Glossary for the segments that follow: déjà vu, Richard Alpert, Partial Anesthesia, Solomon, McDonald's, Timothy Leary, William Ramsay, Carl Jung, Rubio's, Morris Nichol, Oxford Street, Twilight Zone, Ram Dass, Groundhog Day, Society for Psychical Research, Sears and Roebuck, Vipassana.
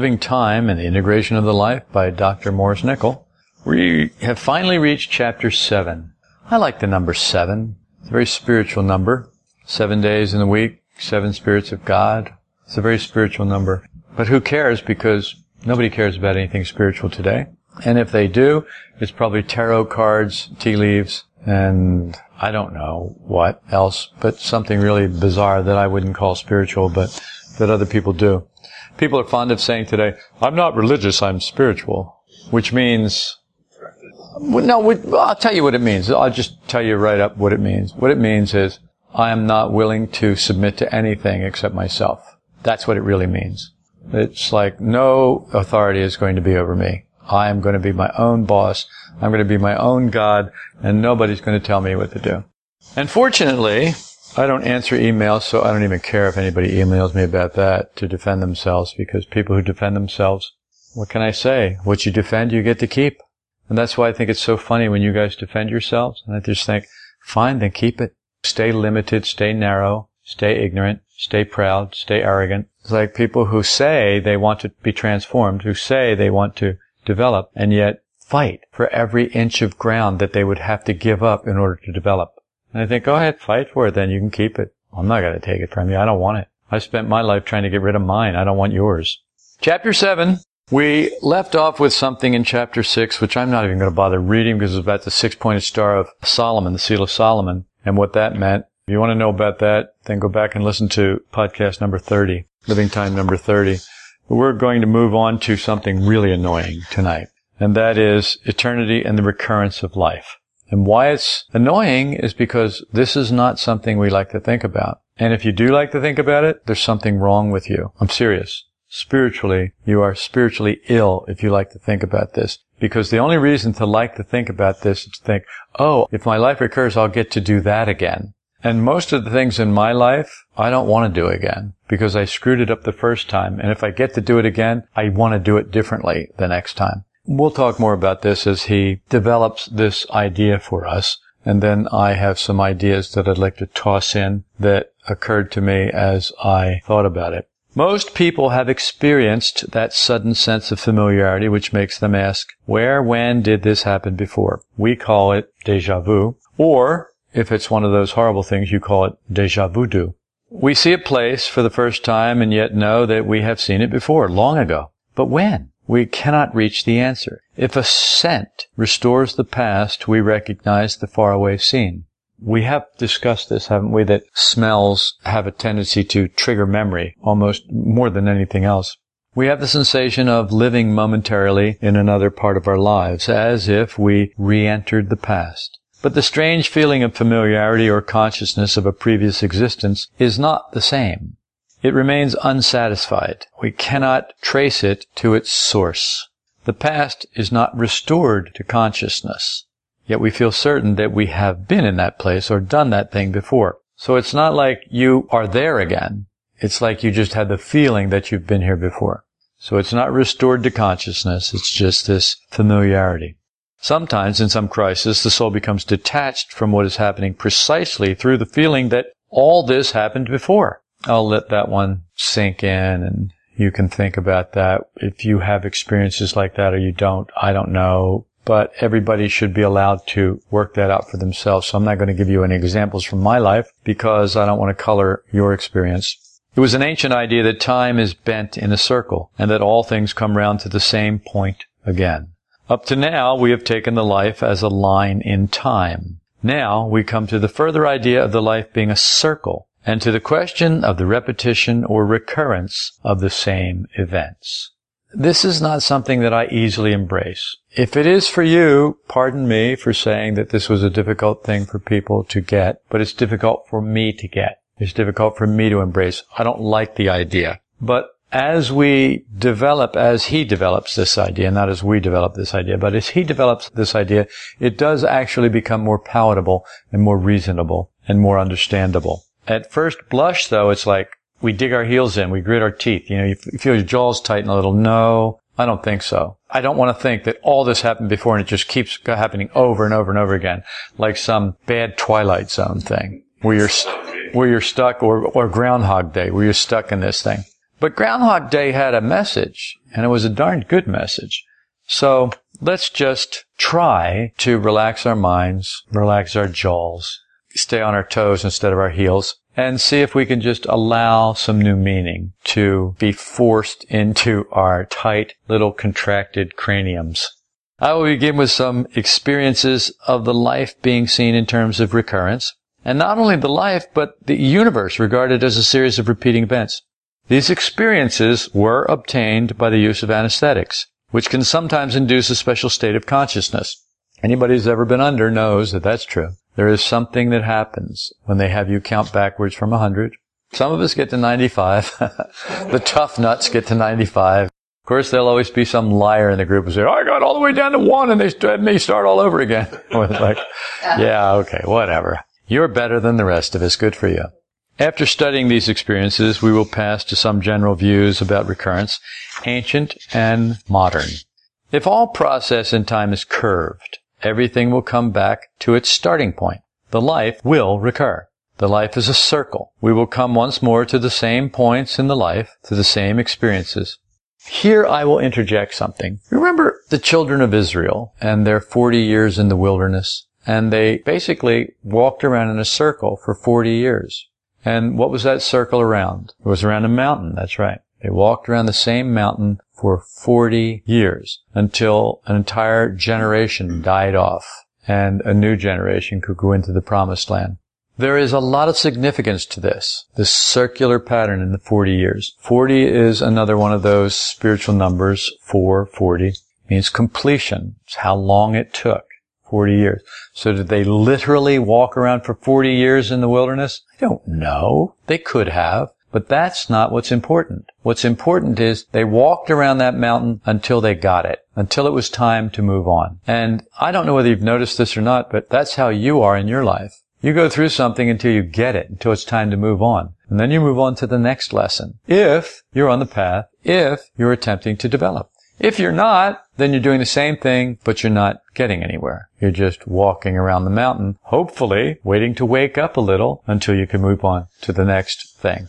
Living Time and the Integration of the Life by Dr. Morris Nichol. We have finally reached Chapter 7. I like the number 7. It's a very spiritual number. 7 days in the week, 7 spirits of God. It's a very spiritual number. But who cares, because nobody cares about anything spiritual today. And if they do, it's probably tarot cards, tea leaves, and I don't know what else, but something really bizarre that I wouldn't call spiritual, but that other people do. People are fond of saying today, I'm not religious, I'm spiritual, which means... No, I'll tell you what it means. I'll just tell you right up what it means. What it means is, I am not willing to submit to anything except myself. That's what it really means. It's like, no authority is going to be over me. I am going to be my own boss. I'm going to be my own God, and nobody's going to tell me what to do. And fortunately, I don't answer emails, so I don't even care if anybody emails me about that to defend themselves, because people who defend themselves, what can I say? What you defend, you get to keep. And that's why I think it's so funny when you guys defend yourselves, and I just think, fine, then keep it. Stay limited, stay narrow, stay ignorant, stay proud, stay arrogant. It's like people who say they want to be transformed, who say they want to develop, and yet fight for every inch of ground that they would have to give up in order to develop. And I think, go ahead, fight for it, then you can keep it. I'm not going to take it from you. I don't want it. I spent my life trying to get rid of mine. I don't want yours. Chapter 7. We left off with something in Chapter 6, which I'm not even going to bother reading, because it's about the 6-pointed star of Solomon, the seal of Solomon, and what that meant. If you want to know about that, then go back and listen to podcast number 30, Living Time number 30. But we're going to move on to something really annoying tonight, and that is eternity and the recurrence of life. And why it's annoying is because this is not something we like to think about. And if you do like to think about it, there's something wrong with you. I'm serious. Spiritually, you are spiritually ill if you like to think about this. Because the only reason to like to think about this is to think, oh, if my life recurs, I'll get to do that again. And most of the things in my life, I don't want to do again, because I screwed it up the first time. And if I get to do it again, I want to do it differently the next time. We'll talk more about this as he develops this idea for us. And then I have some ideas that I'd like to toss in that occurred to me as I thought about it. Most people have experienced that sudden sense of familiarity, which makes them ask, where, when did this happen before? We call it déjà vu. Or, if it's one of those horrible things, you call it déjà vu. We see a place for the first time and yet know that we have seen it before, long ago. But when? We cannot reach the answer. If a scent restores the past, we recognize the faraway scene. We have discussed this, haven't we, that smells have a tendency to trigger memory almost more than anything else. We have the sensation of living momentarily in another part of our lives, as if we re-entered the past. But the strange feeling of familiarity or consciousness of a previous existence is not the same. It remains unsatisfied. We cannot trace it to its source. The past is not restored to consciousness, yet we feel certain that we have been in that place or done that thing before. So it's not like you are there again. It's like you just had the feeling that you've been here before. So it's not restored to consciousness. It's just this familiarity. Sometimes, in some crisis, the soul becomes detached from what is happening precisely through the feeling that all this happened before. I'll let that one sink in, and you can think about that if you have experiences like that or you don't. I don't know, but everybody should be allowed to work that out for themselves. So I'm not going to give you any examples from my life, because I don't want to color your experience. It was an ancient idea that time is bent in a circle and that all things come round to the same point again. Up to now, we have taken the life as a line in time. Now we come to the further idea of the life being a circle, and to the question of the repetition or recurrence of the same events. This is not something that I easily embrace. If it is for you, pardon me for saying that this was a difficult thing for people to get, but it's difficult for me to get. It's difficult for me to embrace. I don't like the idea. But as we develop, as he develops this idea, not as we develop this idea, but as he develops this idea, it does actually become more palatable and more reasonable and more understandable. At first blush, though, it's like we dig our heels in, we grit our teeth. You know, you feel your jaws tighten a little. No, I don't think so. I don't want to think that all this happened before and it just keeps happening over and over and over again, like some bad Twilight Zone thing where you're stuck, or Groundhog Day, where you're stuck in this thing. But Groundhog Day had a message. And it was a darn good message. So let's just try to relax our minds, relax our jaws, stay on our toes instead of our heels, and see if we can just allow some new meaning to be forced into our tight little contracted craniums. I will begin with some experiences of the life being seen in terms of recurrence, and not only the life, but the universe regarded as a series of repeating events. These experiences were obtained by the use of anesthetics, which can sometimes induce a special state of consciousness. Anybody who's ever been under knows that that's true. There is something that happens when they have you count backwards from 100. Some of us get to 95. The tough nuts get to 95. Of course, there'll always be some liar in the group who says, I got all the way down to 1 and they made me start all over again. Like, yeah, okay, whatever. You're better than the rest of us. Good for you. After studying these experiences, we will pass to some general views about recurrence, ancient and modern. If all process in time is curved, everything will come back to its starting point. The life will recur. The life is a circle. We will come once more to the same points in the life, to the same experiences. Here I will interject something. Remember the children of Israel and their 40 years in the wilderness? And they basically walked around in a circle for 40 years. And what was that circle around? It was around a mountain, that's right. They walked around the same mountain for 40 years until an entire generation died off and a new generation could go into the promised land. There is a lot of significance to this circular pattern in the 40 years. 40 is another one of those spiritual numbers, 440. It means completion. It's how long it took, 40 years. So did they literally walk around for 40 years in the wilderness? I don't know. They could have. But that's not what's important. What's important is they walked around that mountain until they got it, until it was time to move on. And I don't know whether you've noticed this or not, but that's how you are in your life. You go through something until you get it, until it's time to move on. And then you move on to the next lesson, if you're on the path, if you're attempting to develop. If you're not, then you're doing the same thing, but you're not getting anywhere. You're just walking around the mountain, hopefully waiting to wake up a little until you can move on to the next thing.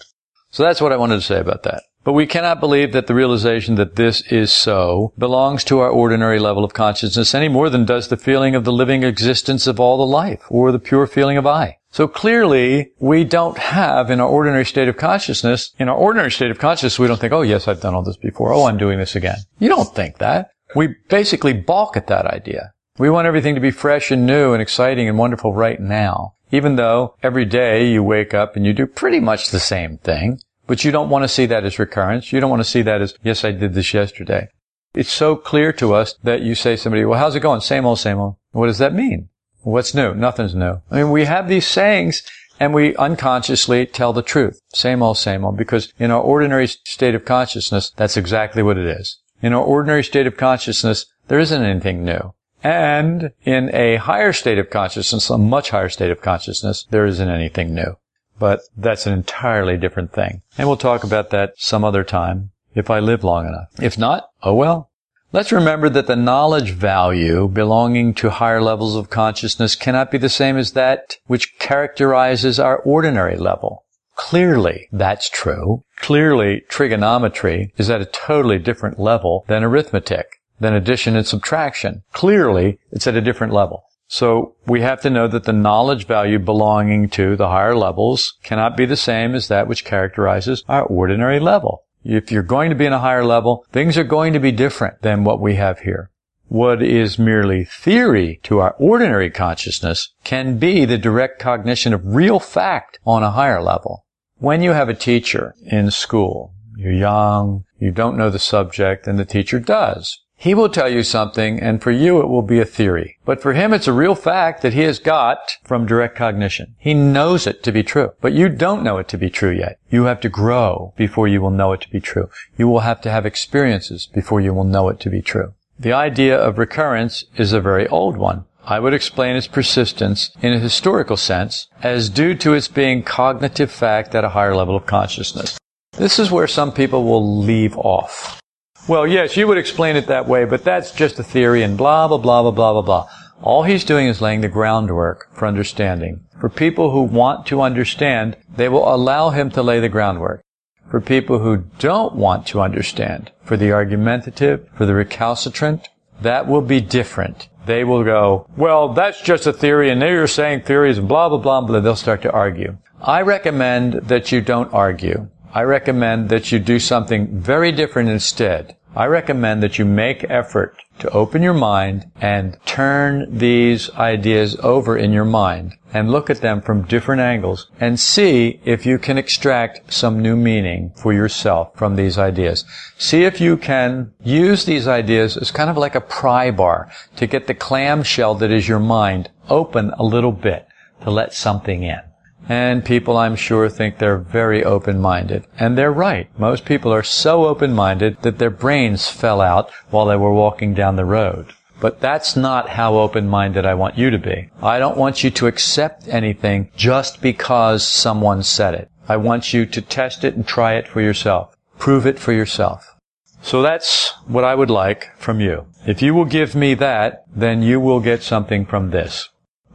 So that's what I wanted to say about that. But we cannot believe that the realization that this is so belongs to our ordinary level of consciousness any more than does the feeling of the living existence of all the life or the pure feeling of I. So clearly, we don't have in our ordinary state of consciousness, we don't think, oh yes, I've done all this before. Oh, I'm doing this again. You don't think that. We basically balk at that idea. We want everything to be fresh and new and exciting and wonderful right now. Even though every day you wake up and you do pretty much the same thing, but you don't want to see that as recurrence. You don't want to see that as, yes, I did this yesterday. It's so clear to us that you say to somebody, well, how's it going? Same old, same old. What does that mean? What's new? Nothing's new. I mean, we have these sayings and we unconsciously tell the truth. Same old, because in our ordinary state of consciousness, that's exactly what it is. In our ordinary state of consciousness, there isn't anything new. And in a higher state of consciousness, a much higher state of consciousness, there isn't anything new. But that's an entirely different thing. And we'll talk about that some other time, if I live long enough. If not, oh well. Let's remember that the knowledge value belonging to higher levels of consciousness cannot be the same as that which characterizes our ordinary level. Clearly, that's true. Clearly, trigonometry is at a totally different level than arithmetic, than addition and subtraction. Clearly, it's at a different level. So we have to know that the knowledge value belonging to the higher levels cannot be the same as that which characterizes our ordinary level. If you're going to be in a higher level, things are going to be different than what we have here. What is merely theory to our ordinary consciousness can be the direct cognition of real fact on a higher level. When you have a teacher in school, you're young, you don't know the subject, and the teacher does. He will tell you something, and for you it will be a theory. But for him it's a real fact that he has got from direct cognition. He knows it to be true, but you don't know it to be true yet. You have to grow before you will know it to be true. You will have to have experiences before you will know it to be true. The idea of recurrence is a very old one. I would explain its persistence in a historical sense as due to its being cognitive fact at a higher level of consciousness. This is where some people will leave off. Well, yes, you would explain it that way, but that's just a theory and blah, blah, blah, blah, blah, blah, blah. All he's doing is laying the groundwork for understanding. For people who want to understand, they will allow him to lay the groundwork. for people who don't want to understand, for the argumentative, for the recalcitrant, that will be different. They will go, well, that's just a theory, and now you're saying theories, and blah, blah, blah, blah. They'll start to argue. I recommend that you don't argue. I recommend that you do something very different instead. I recommend that you make effort to open your mind and turn these ideas over in your mind and look at them from different angles and see if you can extract some new meaning for yourself from these ideas. See if you can use these ideas as kind of like a pry bar to get the clamshell that is your mind open a little bit to let something in. And people, I'm sure, think they're very open-minded. And they're right. Most people are so open-minded that their brains fell out while they were walking down the road. But that's not how open-minded I want you to be. I don't want you to accept anything just because someone said it. I want you to test it and try it for yourself. Prove it for yourself. So that's what I would like from you. If you will give me that, then you will get something from this.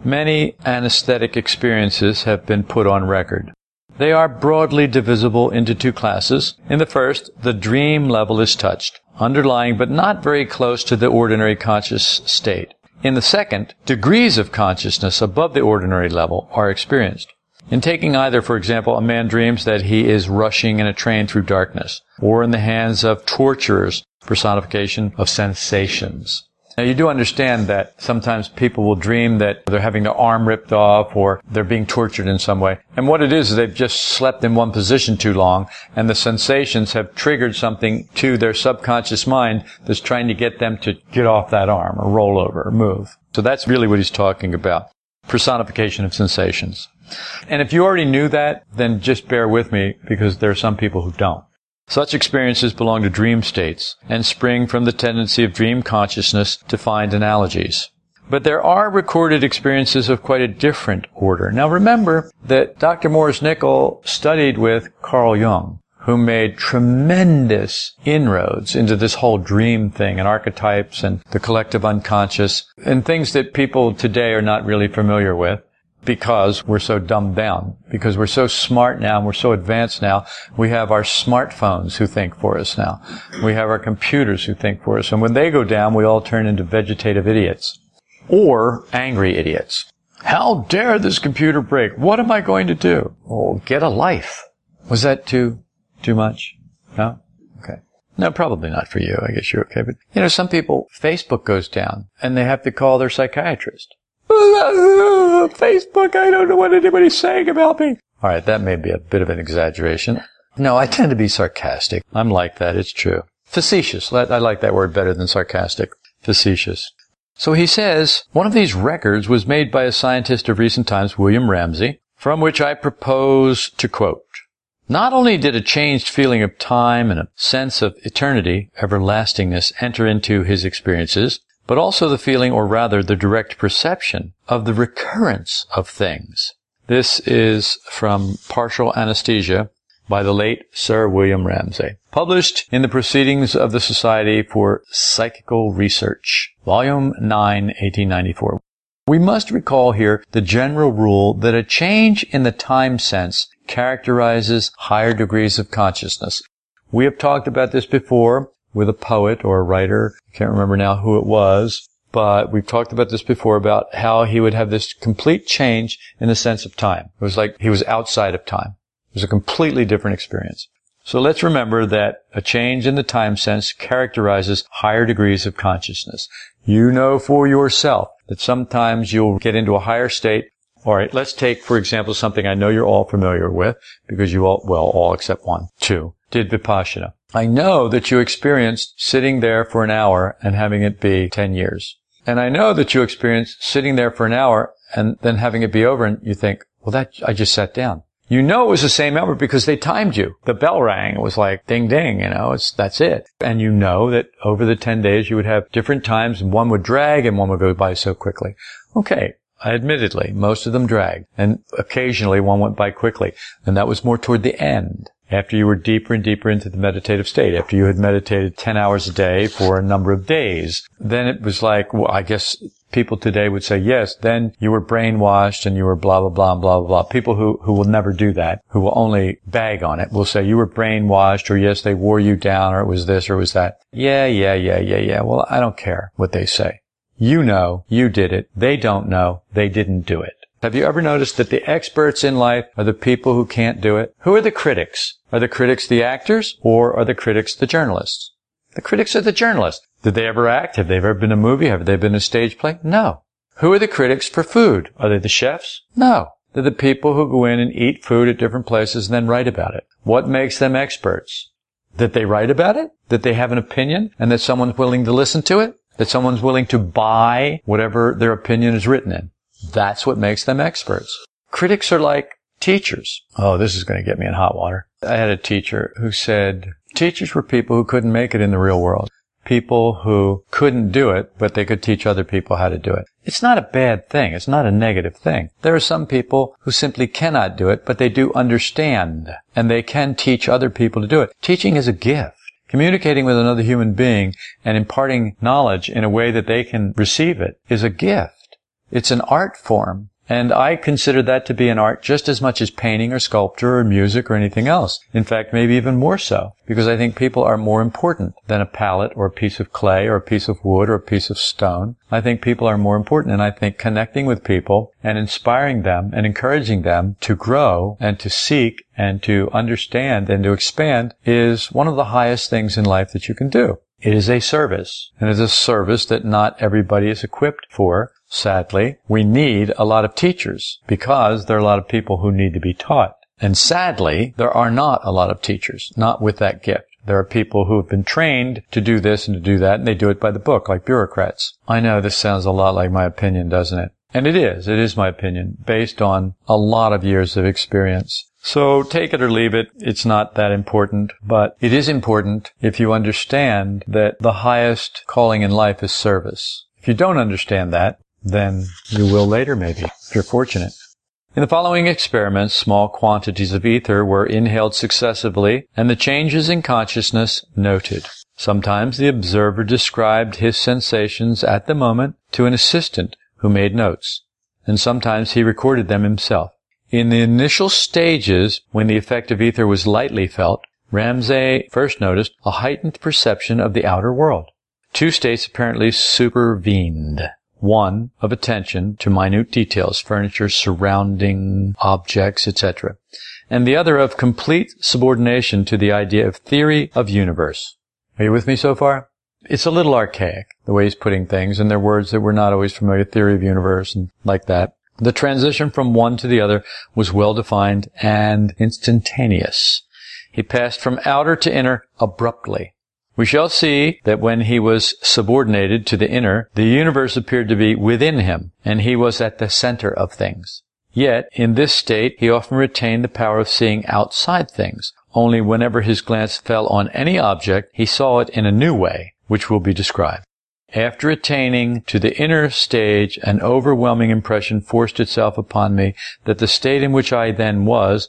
Many anesthetic experiences have been put on record. They are broadly divisible into two classes. In the first, the dream level is touched, underlying but not very close to the ordinary conscious state. In the second, degrees of consciousness above the ordinary level are experienced. In taking either, for example, a man dreams that he is rushing in a train through darkness, or in the hands of torturers, personification of sensations. Now, you do understand that sometimes people will dream that they're having their arm ripped off or they're being tortured in some way. And what it is they've just slept in one position too long, and the sensations have triggered something to their subconscious mind that's trying to get them to get off that arm or roll over or move. So that's really what he's talking about, personification of sensations. And if you already knew that, then just bear with me, because there are some people who don't. Such experiences belong to dream states and spring from the tendency of dream consciousness to find analogies. But there are recorded experiences of quite a different order. Now remember that Dr. Morris Nichol studied with Carl Jung, who made tremendous inroads into this whole dream thing and archetypes and the collective unconscious and things that people today are not really familiar with, because we're so dumbed down, because we're so smart now, and we're so advanced now. We have our smartphones who think for us now. We have our computers who think for us. And when they go down, we all turn into vegetative idiots or angry idiots. How dare this computer break? What am I going to do? Oh, get a life. Was that too much? No? Okay. No, probably not for you. I guess you're okay. But, you know, some people, Facebook goes down and they have to call their psychiatrist. Facebook, I don't know what anybody's saying about me. All right, that may be a bit of an exaggeration. No, I tend to be sarcastic. I'm like that, it's true. Facetious. I like that word better than sarcastic. Facetious. So he says, one of these records was made by a scientist of recent times, William Ramsay, from which I propose to quote, "Not only did a changed feeling of time and a sense of eternity, everlastingness, enter into his experiences, but also the feeling, or rather the direct perception, of the recurrence of things." This is from Partial Anesthesia by the late Sir William Ramsay, published in the Proceedings of the Society for Psychical Research, Volume 9, 1894. We must recall here the general rule that a change in the time sense characterizes higher degrees of consciousness. We have talked about this before, with a poet or a writer. I can't remember now who it was, but we've talked about this before, about how he would have this complete change in the sense of time. It was like he was outside of time. It was a completely different experience. So let's remember that a change in the time sense characterizes higher degrees of consciousness. You know for yourself that sometimes you'll get into a higher state. All right, let's take, for example, something I know you're all familiar with, because you all, well, all except one, two, did Vipassana. I know that you experienced sitting there for an hour and having it be 10 years. And I know that you experienced sitting there for an hour and then having it be over, and you think, well, that I just sat down. You know it was the same hour because they timed you. The bell rang. It was like ding, ding, you know, that's it. And you know that over the 10 days you would have different times, and one would drag and one would go by so quickly. Okay. Admittedly, most of them dragged, and occasionally one went by quickly, and that was more toward the end, after you were deeper and deeper into the meditative state, after you had meditated 10 hours a day for a number of days. Then it was like, well, I guess people today would say, yes, then you were brainwashed and you were blah, blah, blah, blah, blah. People who will never do that, who will only bag on it, will say you were brainwashed, or yes, they wore you down, or it was this, or it was that. Yeah. Well, I don't care what they say. You know you did it. They don't know they didn't do it. Have you ever noticed that the experts in life are the people who can't do it? Who are the critics? Are the critics the actors, or are the critics the journalists? The critics are the journalists. Did they ever act? Have they ever been a movie? Have they been a stage play? No. Who are the critics for food? Are they the chefs? No. They're the people who go in and eat food at different places and then write about it. What makes them experts? That they write about it? That they have an opinion? And that someone's willing to listen to it? That someone's willing to buy whatever their opinion is written in? That's what makes them experts. Critics are like teachers. Oh, this is going to get me in hot water. I had a teacher who said teachers were people who couldn't make it in the real world. People who couldn't do it, but they could teach other people how to do it. It's not a bad thing. It's not a negative thing. There are some people who simply cannot do it, but they do understand, and they can teach other people to do it. Teaching is a gift. Communicating with another human being and imparting knowledge in a way that they can receive it is a gift. It's an art form, and I consider that to be an art just as much as painting or sculpture or music or anything else. In fact, maybe even more so, because I think people are more important than a palette or a piece of clay or a piece of wood or a piece of stone. I think people are more important, and I think connecting with people and inspiring them and encouraging them to grow and to seek and to understand and to expand is one of the highest things in life that you can do. It is a service, and it's a service that not everybody is equipped for. Sadly, we need a lot of teachers because there are a lot of people who need to be taught. And sadly, there are not a lot of teachers, not with that gift. There are people who have been trained to do this and to do that, and they do it by the book, like bureaucrats. I know this sounds a lot like my opinion, doesn't it? And it is my opinion, based on a lot of years of experience. So take it or leave it, it's not that important, but it is important if you understand that the highest calling in life is service. If you don't understand that, then you will later maybe, if you're fortunate. In the following experiments, small quantities of ether were inhaled successively, and the changes in consciousness noted. Sometimes the observer described his sensations at the moment to an assistant who made notes, and sometimes he recorded them himself. In the initial stages, when the effect of ether was lightly felt, Ramsay first noticed a heightened perception of the outer world. Two states apparently supervened. One of attention to minute details, furniture, surrounding objects, etc., and the other of complete subordination to the idea of theory of universe. Are you with me so far? It's a little archaic, the way he's putting things, and they're words that we're not always familiar, theory of universe and like that. The transition from one to the other was well-defined and instantaneous. He passed from outer to inner abruptly. We shall see that when he was subordinated to the inner, the universe appeared to be within him, and he was at the center of things. Yet, in this state, he often retained the power of seeing outside things. Only whenever his glance fell on any object, he saw it in a new way, which will be described. After attaining to the inner stage, an overwhelming impression forced itself upon me that the state in which I then was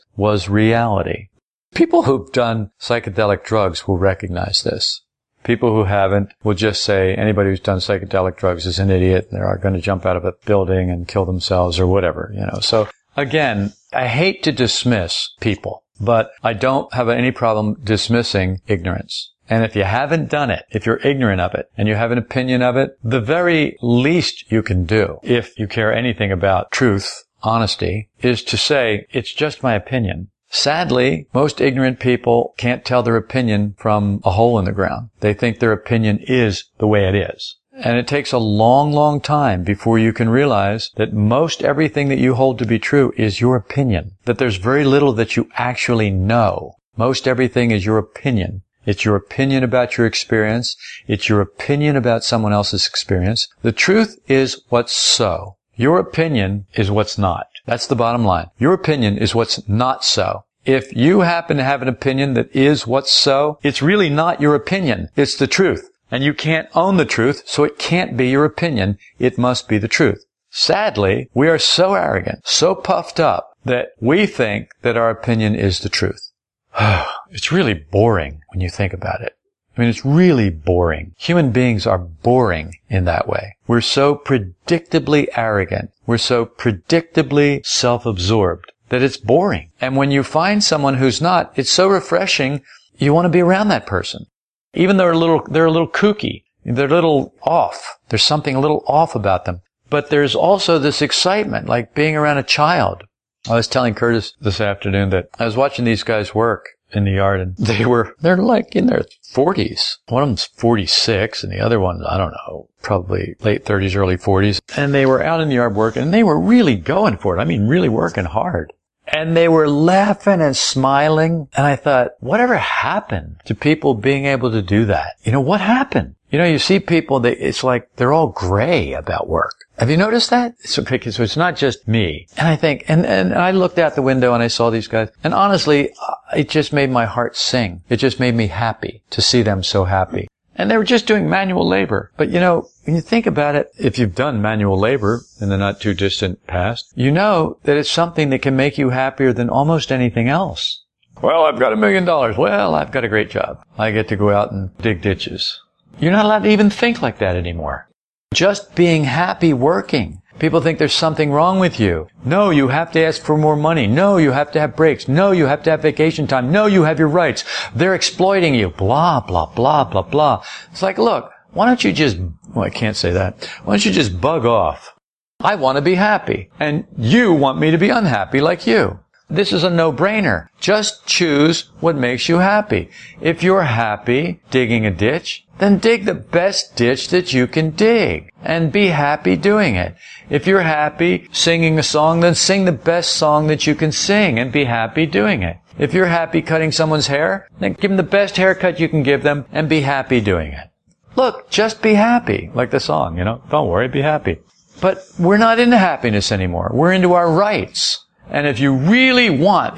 reality. People who've done psychedelic drugs will recognize this. People who haven't will just say anybody who's done psychedelic drugs is an idiot and they're going to jump out of a building and kill themselves or whatever, you know. So again, I hate to dismiss people, but I don't have any problem dismissing ignorance. And if you haven't done it, if you're ignorant of it, and you have an opinion of it, the very least you can do, if you care anything about truth, honesty, is to say, it's just my opinion. Sadly, most ignorant people can't tell their opinion from a hole in the ground. They think their opinion is the way it is. And it takes a long, long time before you can realize that most everything that you hold to be true is your opinion, that there's very little that you actually know. Most everything is your opinion. It's your opinion about your experience. It's your opinion about someone else's experience. The truth is what's so. Your opinion is what's not. That's the bottom line. Your opinion is what's not so. If you happen to have an opinion that is what's so, it's really not your opinion. It's the truth. And you can't own the truth, so it can't be your opinion. It must be the truth. Sadly, we are so arrogant, so puffed up, that we think that our opinion is the truth. It's really boring when you think about it. I mean, it's really boring. Human beings are boring in that way. We're so predictably arrogant. We're so predictably self-absorbed that it's boring. And when you find someone who's not, it's so refreshing, you want to be around that person. Even though they're a little kooky, they're a little off. There's something a little off about them. But there's also this excitement, like being around a child. I was telling Curtis this afternoon that I was watching these guys work in the yard, and they're like in their 40s. One of them's 46, and the other one, I don't know, probably late 30s, early 40s. And they were out in the yard working, and they were really going for it. I mean, really working hard. And they were laughing and smiling. And I thought, whatever happened to people being able to do that? You know, what happened? You know, you see people, it's like they're all gray about work. Have you noticed that? So it's not just me. And I think, and I looked out the window and I saw these guys. And honestly, it just made my heart sing. It just made me happy to see them so happy. And they were just doing manual labor. But, you know, when you think about it, if you've done manual labor in the not too distant past, you know that it's something that can make you happier than almost anything else. Well, I've got $1 million. Well, I've got a great job. I get to go out and dig ditches. You're not allowed to even think like that anymore. Just being happy working. People think there's something wrong with you. No, you have to ask for more money. No, you have to have breaks. No, you have to have vacation time. No, you have your rights. They're exploiting you. Blah, blah, blah, blah, blah. It's like, look, why don't you just... Well, I can't say that. Why don't you just bug off? I want to be happy. And you want me to be unhappy like you. This is a no-brainer. Just choose what makes you happy. If you're happy digging a ditch, then dig the best ditch that you can dig and be happy doing it. If you're happy singing a song, then sing the best song that you can sing and be happy doing it. If you're happy cutting someone's hair, then give them the best haircut you can give them and be happy doing it. Look, just be happy, like the song, you know. Don't worry, be happy. But we're not into happiness anymore. We're into our rights. And if you really want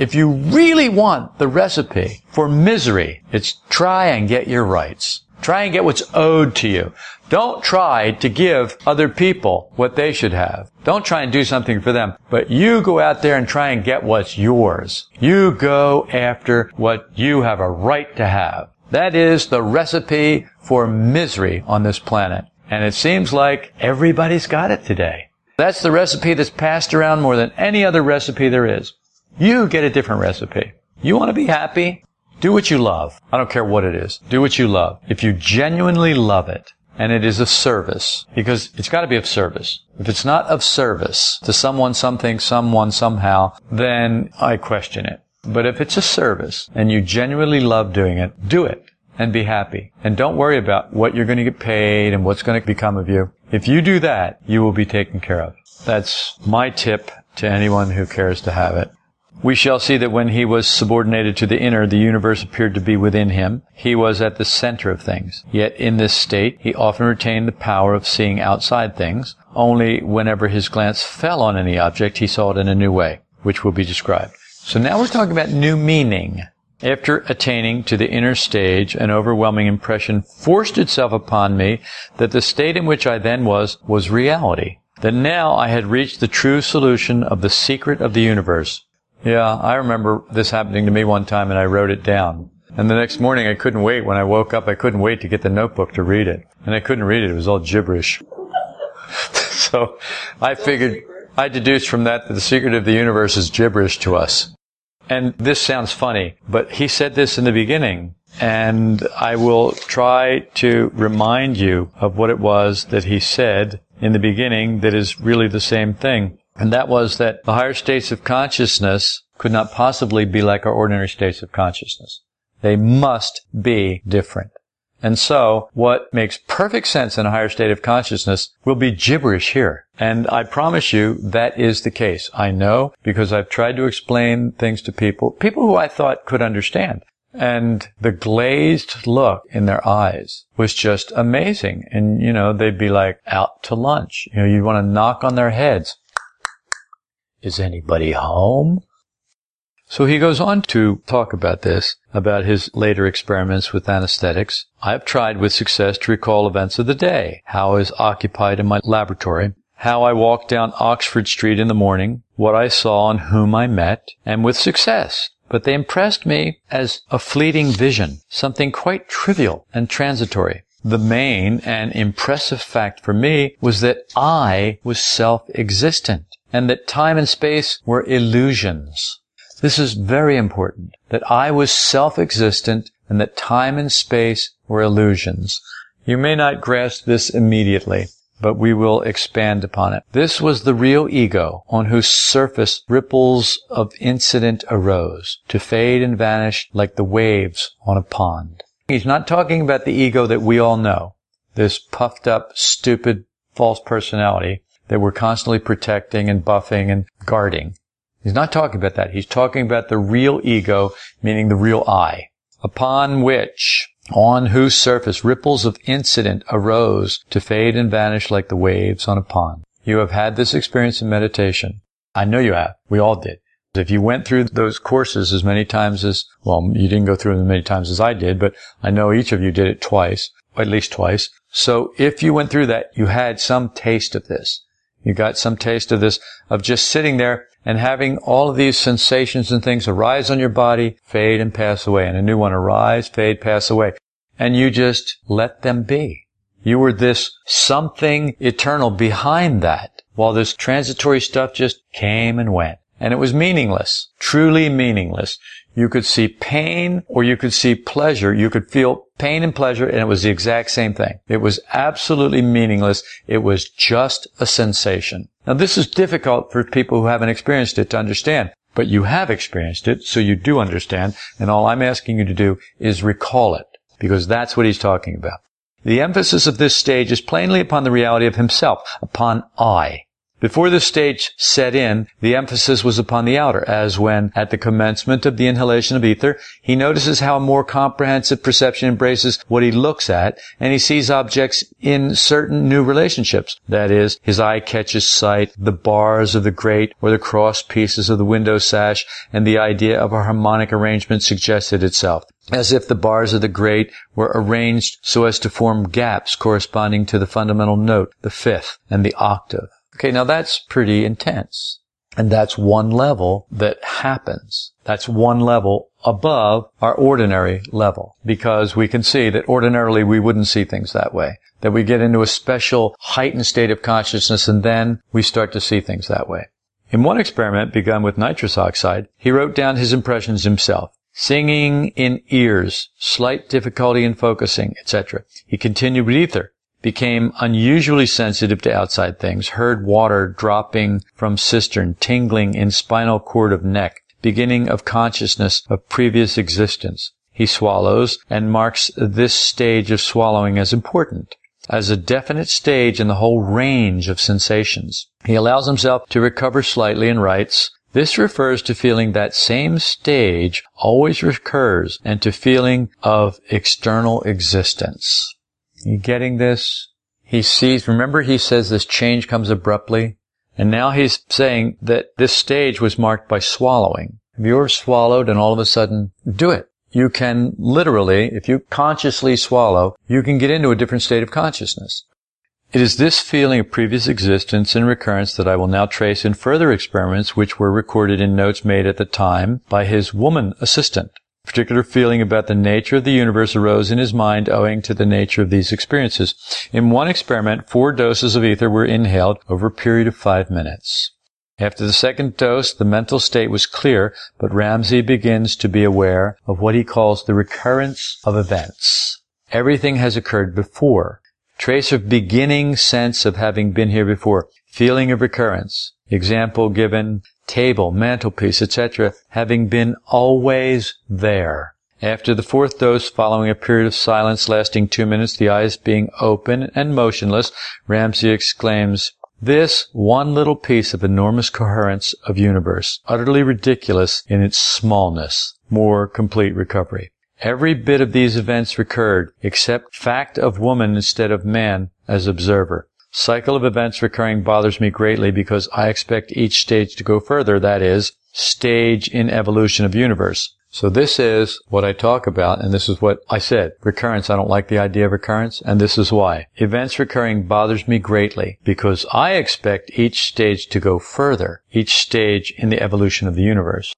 the recipe for misery, it's try and get your rights. Try and get what's owed to you. Don't try to give other people what they should have. Don't try and do something for them. But you go out there and try and get what's yours. You go after what you have a right to have. That is the recipe for misery on this planet. And it seems like everybody's got it today. That's the recipe that's passed around more than any other recipe there is. You get a different recipe. You want to be happy? Do what you love. I don't care what it is. Do what you love. If you genuinely love it, and it is of service, because it's got to be of service. If it's not of service to someone, something, someone, somehow, then I question it. But if it's a service, and you genuinely love doing it, do it. And be happy. And don't worry about what you're going to get paid and what's going to become of you. If you do that, you will be taken care of. That's my tip to anyone who cares to have it. We shall see that when he was subordinated to the inner, the universe appeared to be within him. He was at the center of things. Yet in this state, he often retained the power of seeing outside things. Only whenever his glance fell on any object, he saw it in a new way, which will be described. So now we're talking about new meaning. After attaining to the inner stage, an overwhelming impression forced itself upon me that the state in which I then was reality. That now I had reached the true solution of the secret of the universe. Yeah, I remember this happening to me one time and I wrote it down. And the next morning I couldn't wait. When I woke up, I couldn't wait to get the notebook to read it. And I couldn't read it. It was all gibberish. So I deduced from that the secret of the universe is gibberish to us. And this sounds funny, but he said this in the beginning, and I will try to remind you of what it was that he said in the beginning that is really the same thing. And that was that the higher states of consciousness could not possibly be like our ordinary states of consciousness. They must be different. And so, what makes perfect sense in a higher state of consciousness will be gibberish here. And I promise you, that is the case. I know, because I've tried to explain things to people who I thought could understand. And the glazed look in their eyes was just amazing. And, you know, they'd be like, out to lunch. You know, you want to knock on their heads. Is anybody home? So he goes on to talk about this, about his later experiments with anesthetics. I have tried with success to recall events of the day, how I was occupied in my laboratory, how I walked down Oxford Street in the morning, what I saw and whom I met, and with success. but they impressed me as a fleeting vision, something quite trivial and transitory. The main and impressive fact for me was that I was self-existent, and that time and space were illusions. This is very important, that I was self-existent and that time and space were illusions. You may not grasp this immediately, but we will expand upon it. This was the real ego, on whose surface ripples of incident arose, to fade and vanish like the waves on a pond. He's not talking about the ego that we all know, this puffed up, stupid, false personality that we're constantly protecting and buffing and guarding. He's not talking about that. He's talking about the real ego, meaning the real I, on whose surface ripples of incident arose to fade and vanish like the waves on a pond. You have had this experience in meditation. I know you have. We all did. If you went through those courses as many times as, well, you didn't go through them as many times as I did, but I know each of you did it twice, at least twice. So if you went through that, you had some taste of this. You got some taste of this, of just sitting there and having all of these sensations and things arise on your body, fade and pass away, and a new one arise, fade, pass away. And you just let them be. You were this something eternal behind that, while this transitory stuff just came and went. And it was meaningless, truly meaningless. You could see pain or you could see pleasure. You could feel pain and pleasure, and it was the exact same thing. It was absolutely meaningless. It was just a sensation. Now, this is difficult for people who haven't experienced it to understand, but you have experienced it, so you do understand, and all I'm asking you to do is recall it, because that's what he's talking about. The emphasis of this stage is plainly upon the reality of himself, upon I. Before this stage set in, the emphasis was upon the outer, as when, at the commencement of the inhalation of ether, he notices how a more comprehensive perception embraces what he looks at, and he sees objects in certain new relationships. That is, his eye catches sight, the bars of the grate, or the cross pieces of the window sash, and the idea of a harmonic arrangement suggested itself, as if the bars of the grate were arranged so as to form gaps corresponding to the fundamental note, the fifth, and the octave. Okay, now that's pretty intense. And that's one level that happens. That's one level above our ordinary level, because we can see that ordinarily we wouldn't see things that way, that we get into a special heightened state of consciousness and then we start to see things that way. In one experiment begun with nitrous oxide, he wrote down his impressions himself. Singing in ears, slight difficulty in focusing, etc. He continued with ether. Became unusually sensitive to outside things, heard water dropping from cistern, tingling in spinal cord of neck, beginning of consciousness of previous existence. He swallows and marks this stage of swallowing as important, as a definite stage in the whole range of sensations. He allows himself to recover slightly and writes, "This refers to feeling that same stage always recurs and to feeling of external existence." You getting this? He sees, remember he says this change comes abruptly? And now he's saying that this stage was marked by swallowing. Have you ever swallowed and all of a sudden do it? You can literally, if you consciously swallow, you can get into a different state of consciousness. It is this feeling of previous existence and recurrence that I will now trace in further experiments which were recorded in notes made at the time by his woman assistant. Particular feeling about the nature of the universe arose in his mind owing to the nature of these experiences. In one experiment, 4 doses of ether were inhaled over a period of 5 minutes. After the second dose, the mental state was clear, but Ramsay begins to be aware of what he calls the recurrence of events. Everything has occurred before. Trace of beginning sense of having been here before. Feeling of recurrence. Example given, table, mantelpiece, etc., having been always there. After the 4th dose, following a period of silence lasting 2 minutes, the eyes being open and motionless, Ramsay exclaims, "This one little piece of enormous coherence of universe, utterly ridiculous in its smallness, more complete recovery. Every bit of these events recurred, except fact of woman instead of man as observer. Cycle of events recurring bothers me greatly because I expect each stage to go further, that is, stage in evolution of universe." So this is what I talk about, and this is what I said. Recurrence, I don't like the idea of recurrence, and this is why. Events recurring bothers me greatly because I expect each stage to go further, each stage in the evolution of the universe.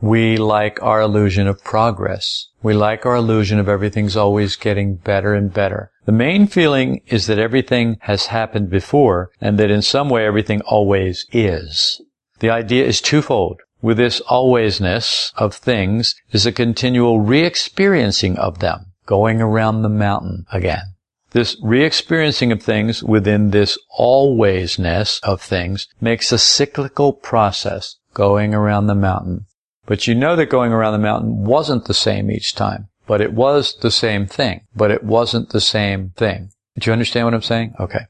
We like our illusion of progress. We like our illusion of everything's always getting better and better. The main feeling is that everything has happened before and that in some way everything always is. The idea is twofold. With this alwaysness of things is a continual re-experiencing of them, going around the mountain again. This re-experiencing of things within this alwaysness of things makes a cyclical process, going around the mountain. But you know that going around the mountain wasn't the same each time. But it was the same thing. But it wasn't the same thing. Do you understand what I'm saying? Okay.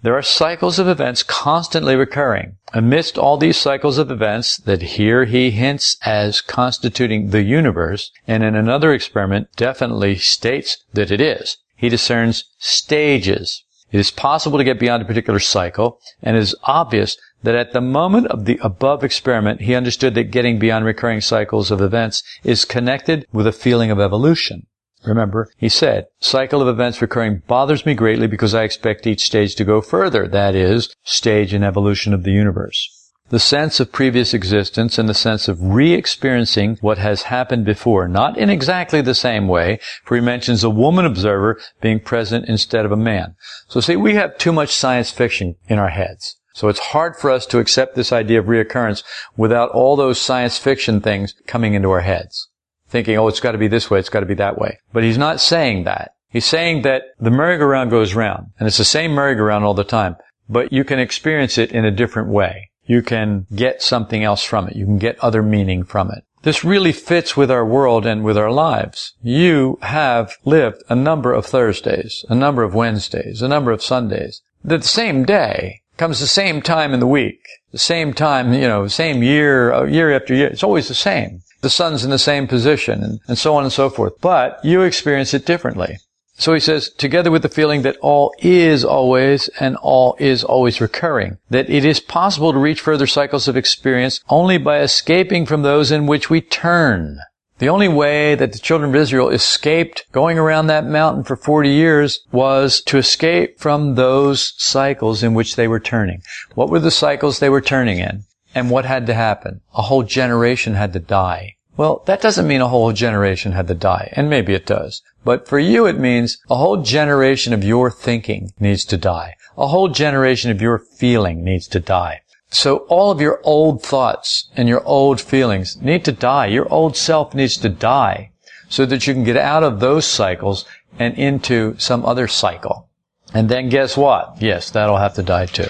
There are cycles of events constantly recurring. Amidst all these cycles of events that here he hints as constituting the universe, and in another experiment definitely states that it is, he discerns stages. It is possible to get beyond a particular cycle, and it is obvious that at the moment of the above experiment, he understood that getting beyond recurring cycles of events is connected with a feeling of evolution. Remember, he said, cycle of events recurring bothers me greatly because I expect each stage to go further, that is, stage in evolution of the universe. The sense of previous existence and the sense of re-experiencing what has happened before, not in exactly the same way, for he mentions a woman observer being present instead of a man. So see, we have too much science fiction in our heads. So it's hard for us to accept this idea of reoccurrence without all those science fiction things coming into our heads. Thinking, oh, it's got to be this way, it's got to be that way. But he's not saying that. He's saying that the merry-go-round goes round, and it's the same merry-go-round all the time. But you can experience it in a different way. You can get something else from it. You can get other meaning from it. This really fits with our world and with our lives. You have lived a number of Thursdays, a number of Wednesdays, a number of Sundays. The same day comes the same time in the week, the same time, same year, year after year. It's always the same. The sun's in the same position, and so on and so forth. But you experience it differently. So he says, together with the feeling that all is always and all is always recurring, that it is possible to reach further cycles of experience only by escaping from those in which we turn. The only way that the children of Israel escaped going around that mountain for 40 years was to escape from those cycles in which they were turning. What were the cycles they were turning in? And what had to happen? A whole generation had to die. Well, that doesn't mean a whole generation had to die, and maybe it does. But for you it means a whole generation of your thinking needs to die. A whole generation of your feeling needs to die. So all of your old thoughts and your old feelings need to die. Your old self needs to die so that you can get out of those cycles and into some other cycle. And then guess what? Yes, that'll have to die too.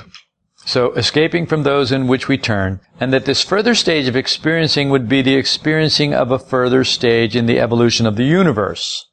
So escaping from those in which we turn, and that this further stage of experiencing would be the experiencing of a further stage in the evolution of the universe.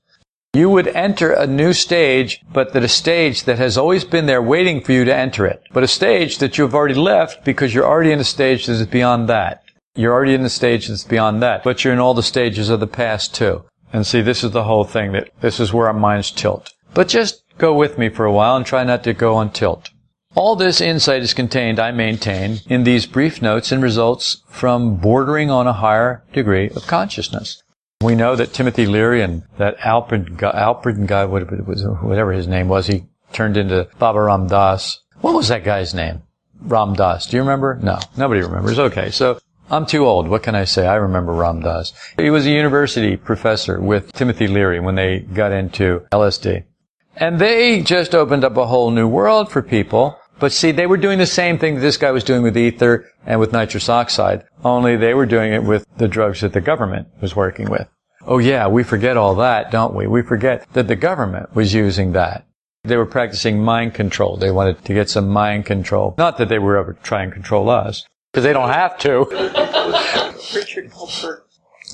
You would enter a new stage, but that a stage that has always been there waiting for you to enter it. But a stage that you've already left because you're already in a stage that is beyond that. You're already in the stage that's beyond that. But you're in all the stages of the past too. And see, this is the whole thing. That this is where our minds tilt. But just go with me for a while and try not to go on tilt. All this insight is contained, I maintain, in these brief notes and results from bordering on a higher degree of consciousness. We know that Timothy Leary and that Alpert guy, whatever his name was, he turned into Baba Ram Dass. What was that guy's name? Ram Dass. Do you remember? No. Nobody remembers. Okay. So I'm too old. What can I say? I remember Ram Dass. He was a university professor with Timothy Leary when they got into LSD. And they just opened up a whole new world for people. But see, they were doing the same thing that this guy was doing with ether and with nitrous oxide, only they were doing it with the drugs that the government was working with. Oh yeah, we forget all that, don't we? We forget that the government was using that. They were practicing mind control. They wanted to get some mind control. Not that they were ever trying to control us, because they don't have to. Richard Alpert.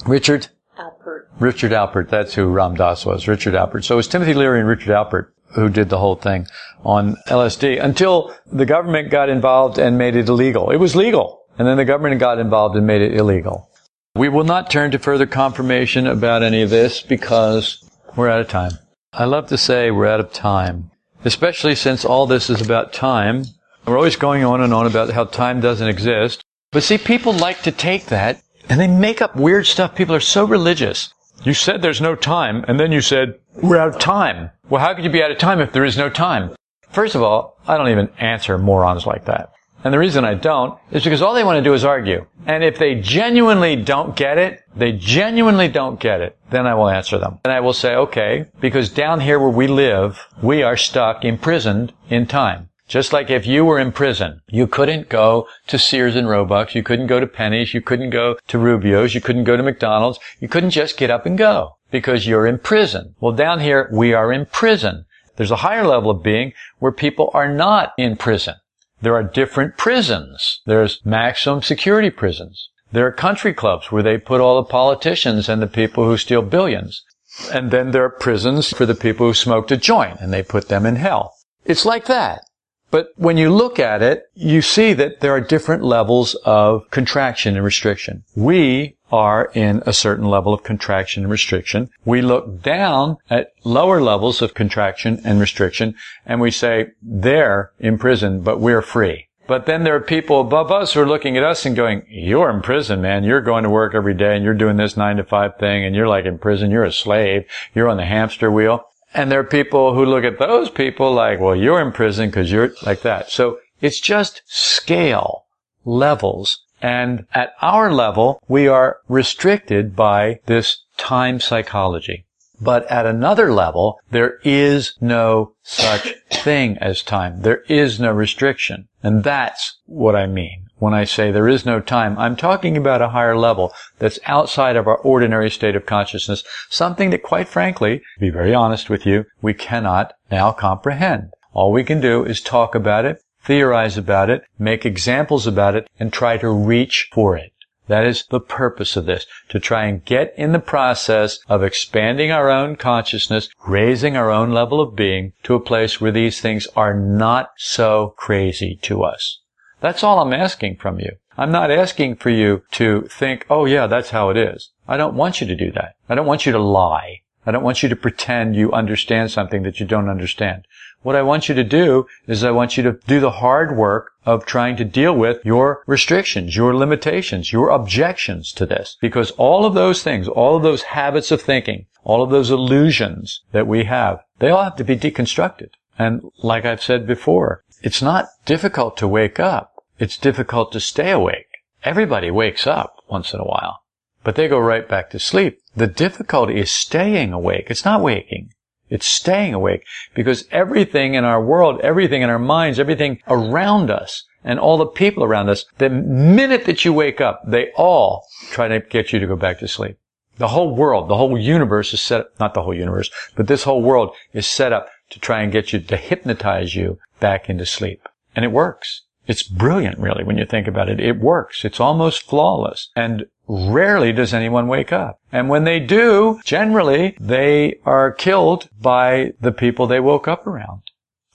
Richard? Alpert. Richard Alpert. That's who Ram Dass was, Richard Alpert. So it was Timothy Leary and Richard Alpert who did the whole thing on LSD until the government got involved and made it illegal. It was legal. And then the government got involved and made it illegal. We will not turn to further confirmation about any of this because we're out of time. I love to say we're out of time, especially since all this is about time. We're always going on and on about how time doesn't exist. But see, people like to take that and they make up weird stuff. People are so religious. You said there's no time, and then you said, we're out of time. Well, how could you be out of time if there is no time? First of all, I don't even answer morons like that. And the reason I don't is because all they want to do is argue. And if they genuinely don't get it, then I will answer them. And I will say, okay, because down here where we live, we are stuck, imprisoned in time. Just like if you were in prison, you couldn't go to Sears and Roebuck, you couldn't go to Penny's, you couldn't go to Rubio's, you couldn't go to McDonald's, you couldn't just get up and go because you're in prison. Well, down here, we are in prison. There's a higher level of being where people are not in prison. There are different prisons. There's maximum security prisons. There are country clubs where they put all the politicians and the people who steal billions. And then there are prisons for the people who smoked a joint, and they put them in hell. It's like that. But when you look at it, you see that there are different levels of contraction and restriction. We are in a certain level of contraction and restriction. We look down at lower levels of contraction and restriction, and we say, they're in prison, but we're free. But then there are people above us who are looking at us and going, you're in prison, man. You're going to work every day, and you're doing this 9-to-5 thing, and you're like in prison. You're a slave. You're on the hamster wheel. And there are people who look at those people like, well, you're in prison because you're like that. So it's just scale, levels. And at our level, we are restricted by this time psychology. But at another level, there is no such thing as time. There is no restriction. And that's what I mean when I say there is no time. I'm talking about a higher level that's outside of our ordinary state of consciousness, something that, quite frankly, to be very honest with you, we cannot now comprehend. All we can do is talk about it, theorize about it, make examples about it, and try to reach for it. That is the purpose of this, to try and get in the process of expanding our own consciousness, raising our own level of being to a place where these things are not so crazy to us. That's all I'm asking from you. I'm not asking for you to think, oh yeah, that's how it is. I don't want you to do that. I don't want you to lie. I don't want you to pretend you understand something that you don't understand. What I want you to do is I want you to do the hard work of trying to deal with your restrictions, your limitations, your objections to this. Because all of those things, all of those habits of thinking, all of those illusions that we have, they all have to be deconstructed. And like I've said before, it's not difficult to wake up. It's difficult to stay awake. Everybody wakes up once in a while, but they go right back to sleep. The difficulty is staying awake. It's not waking. It's staying awake, because everything in our world, everything in our minds, everything around us, and all the people around us, the minute that you wake up, they all try to get you to go back to sleep. The whole world, the whole universe is set up, not the whole universe, but this whole world is set up to try and get you, to hypnotize you back into sleep. And it works. It's brilliant, really, when you think about it. It works. It's almost flawless. And rarely does anyone wake up. And when they do, generally, they are killed by the people they woke up around.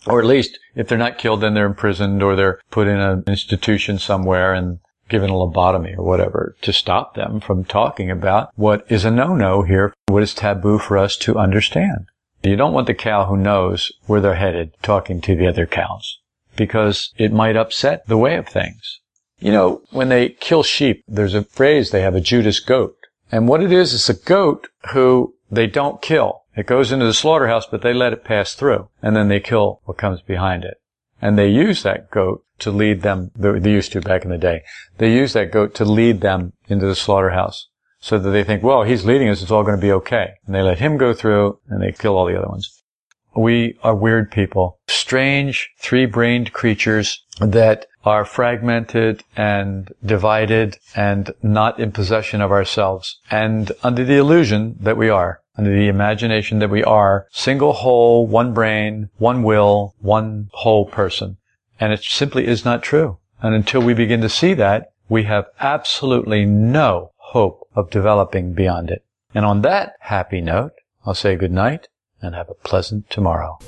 Or at least, if they're not killed, then they're imprisoned, or they're put in an institution somewhere and given a lobotomy or whatever to stop them from talking about what is a no-no here, what is taboo for us to understand. You don't want the cow who knows where they're headed talking to the other cows, because it might upset the way of things. You know, when they kill sheep, there's a phrase they have, a Judas goat. And what it is a goat who they don't kill. It goes into the slaughterhouse, but they let it pass through. And then they kill what comes behind it. And they use that goat to lead them, they used to back in the day, they use that goat to lead them into the slaughterhouse. So that they think, well, he's leading us, it's all going to be okay. And they let him go through, and they kill all the other ones. We are weird people, strange, three-brained creatures that are fragmented and divided and not in possession of ourselves. And under the illusion that we are, under the imagination that we are, single whole, one brain, one will, one whole person. And it simply is not true. And until we begin to see that, we have absolutely no hope of developing beyond it. And on that happy note, I'll say good night. And have a pleasant tomorrow.